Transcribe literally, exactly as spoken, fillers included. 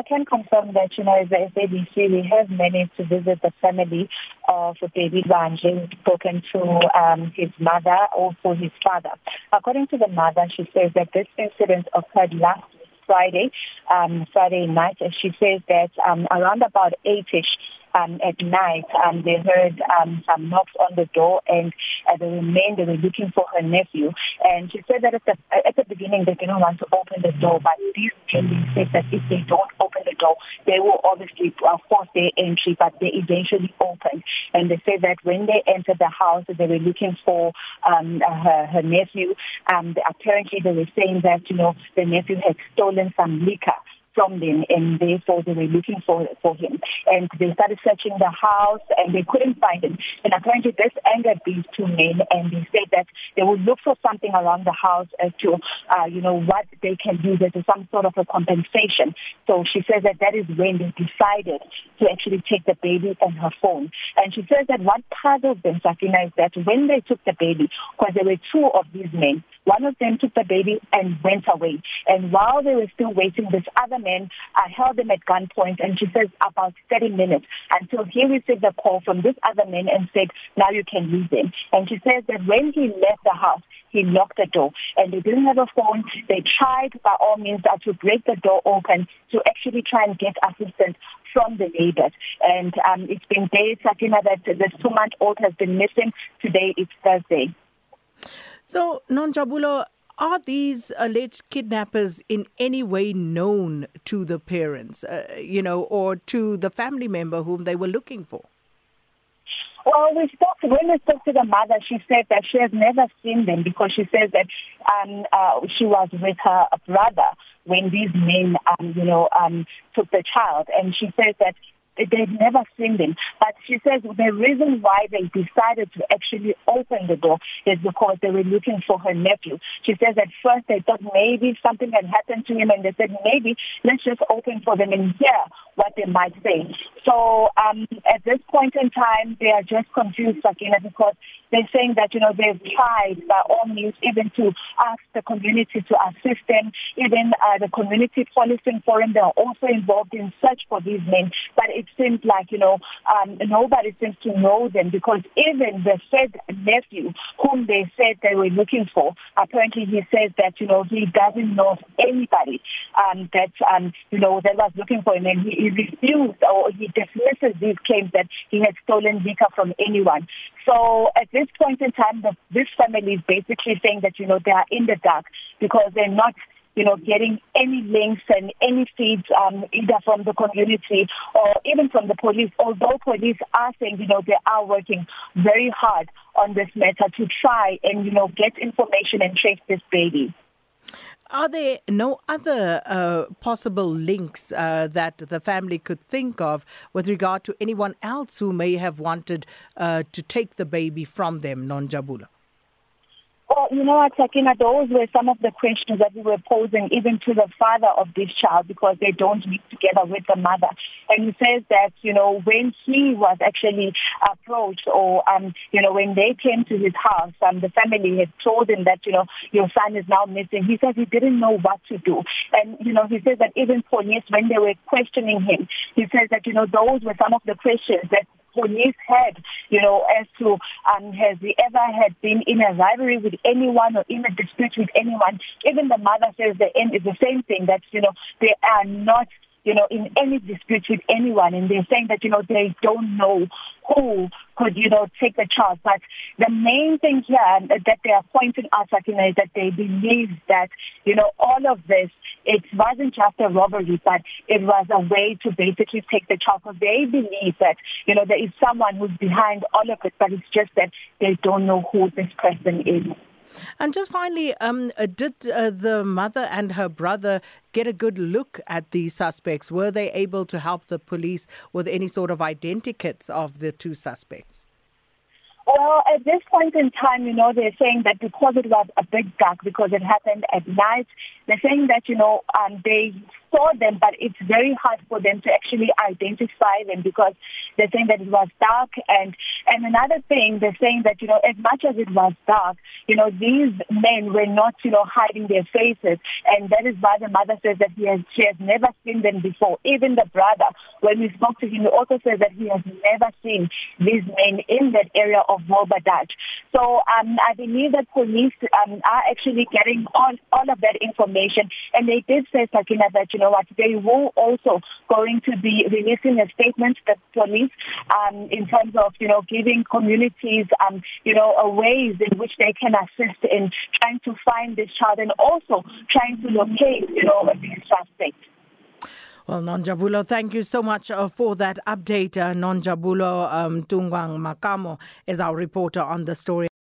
I can confirm that, you know, as the S A B C, we have managed to visit the family of baby Banji. We've spoken to um, his mother, also his father. According to the mother, she says that this incident occurred last Friday, um, Friday night. And she says that um, around about eight-ish, Um, at night, um, they heard um, some knocks on the door, and uh, they remained. They were looking for her nephew, and she said that at the at the beginning they didn't want to open the door, but these children said that if they don't open the door, they will obviously uh, force their entry. But they eventually opened, and they said that when they entered the house, they were looking for um, her, her nephew. Um, apparently, they were saying that you know the nephew had stolen some liquor from them, and therefore they were looking for for him. And they started searching the house, and they couldn't find him. And apparently this angered these two men, and they said that they would look for something around the house as to, uh, you know, what they can do. There's some sort of a compensation. So she says that that is when they decided to actually take the baby and her phone. And she says that what puzzles them, Sakina, is that when they took the baby, because there were two of these men, one of them took the baby and went away. And while they were still waiting, this other men uh, held them at gunpoint, and she says about thirty minutes until he received a call from this other man and said, now you can leave them. And she says that when he left the house, he locked the door, and they didn't have a phone. They tried by all means uh, to break the door open to actually try and get assistance from the neighbors. And um, it's been days, Sakina, that the two-month-old has been missing. Today it's Thursday. So, Nonjabulo, are these alleged kidnappers in any way known to the parents, uh, you know, or to the family member whom they were looking for? Well, we spoke, when we spoke to the mother, she said that she has never seen them, because she says that um, uh, she was with her brother when these men, um, you know, um, took the child. And she says that they've never seen them. But she says the reason why they decided to actually open the door is because they were looking for her nephew. She says at first they thought maybe something had happened to him, and they said maybe let's just open for them and hear what they might say. So um, at this point in time, they are just confused, Sakina, because they're saying that, you know, they've tried by all means even to ask the community to assist them. Even uh, the community policing forum, they're also involved in search for these men. But it seems like, you know, um, nobody seems to know them, because even the said nephew, whom they said they were looking for, apparently he says that, you know, he doesn't know anybody um, that, um, you know, that was looking for him. And he, he refused, or he dismisses these claims that he had stolen Zika from anyone. So at this point in time, the, this family is basically saying that, you know, they are in the dark, because they're not, you know, getting any links and any feeds um, either from the community or even from the police, although police are saying, you know, they are working very hard on this matter to try and, you know, get information and trace this baby. Are there no other uh, possible links uh, that the family could think of with regard to anyone else who may have wanted uh, to take the baby from them, Nonjabulo? Well, you know what, Sakina, those were some of the questions that we were posing even to the father of this child, because they don't live together with the mother. And he says that, you know, when he was actually approached, or, um, you know, when they came to his house, um, the family had told him that, you know, your son is now missing. He says he didn't know what to do. And, you know, he says that even police, when they were questioning him, he says that, you know, those were some of the questions that police had, you know, as to um, has he ever had been in a rivalry with anyone or in a dispute with anyone. Even the mother says the end is the same thing, that, you know, they are not, you know, in any dispute with anyone. And they're saying that, you know, they don't know who could, you know, take the child. But the main thing here that they are pointing out, Sakina, is that they believe that, you know, all of this, it wasn't just a robbery, but it was a way to basically take the child. Because they believe that, you know, there is someone who's behind all of it, but it's just that they don't know who this person is. And just finally, um, did uh, the mother and her brother get a good look at the suspects? Were they able to help the police with any sort of identikits of the two suspects? Well, at this point in time, you know, they're saying that because it was a big dark, because it happened at night, they're saying that, you know, um, they saw them, but it's very hard for them to actually identify them because they're saying that it was dark. And, and another thing, they're saying that, you know, as much as it was dark, you know, these men were not, you know, hiding their faces. And that is why the mother says that he has, she has never seen them before. Even the brother, when we spoke to him, he also says that he has never seen these men in that area of Welbedacht. So um, I believe that police um, are actually getting all, all of that information. And they did say, Sakina, that, you know what, they were also going to be releasing a statement, that police, um, in terms of, you know, giving communities, um, you know, ways in which they can assist in trying to find this child and also trying to locate, you know, these suspects. Well, Nonjabulo, thank you so much uh, for that update. Uh, Nonjabulo um, Mtungwa Makamo is our reporter on the story.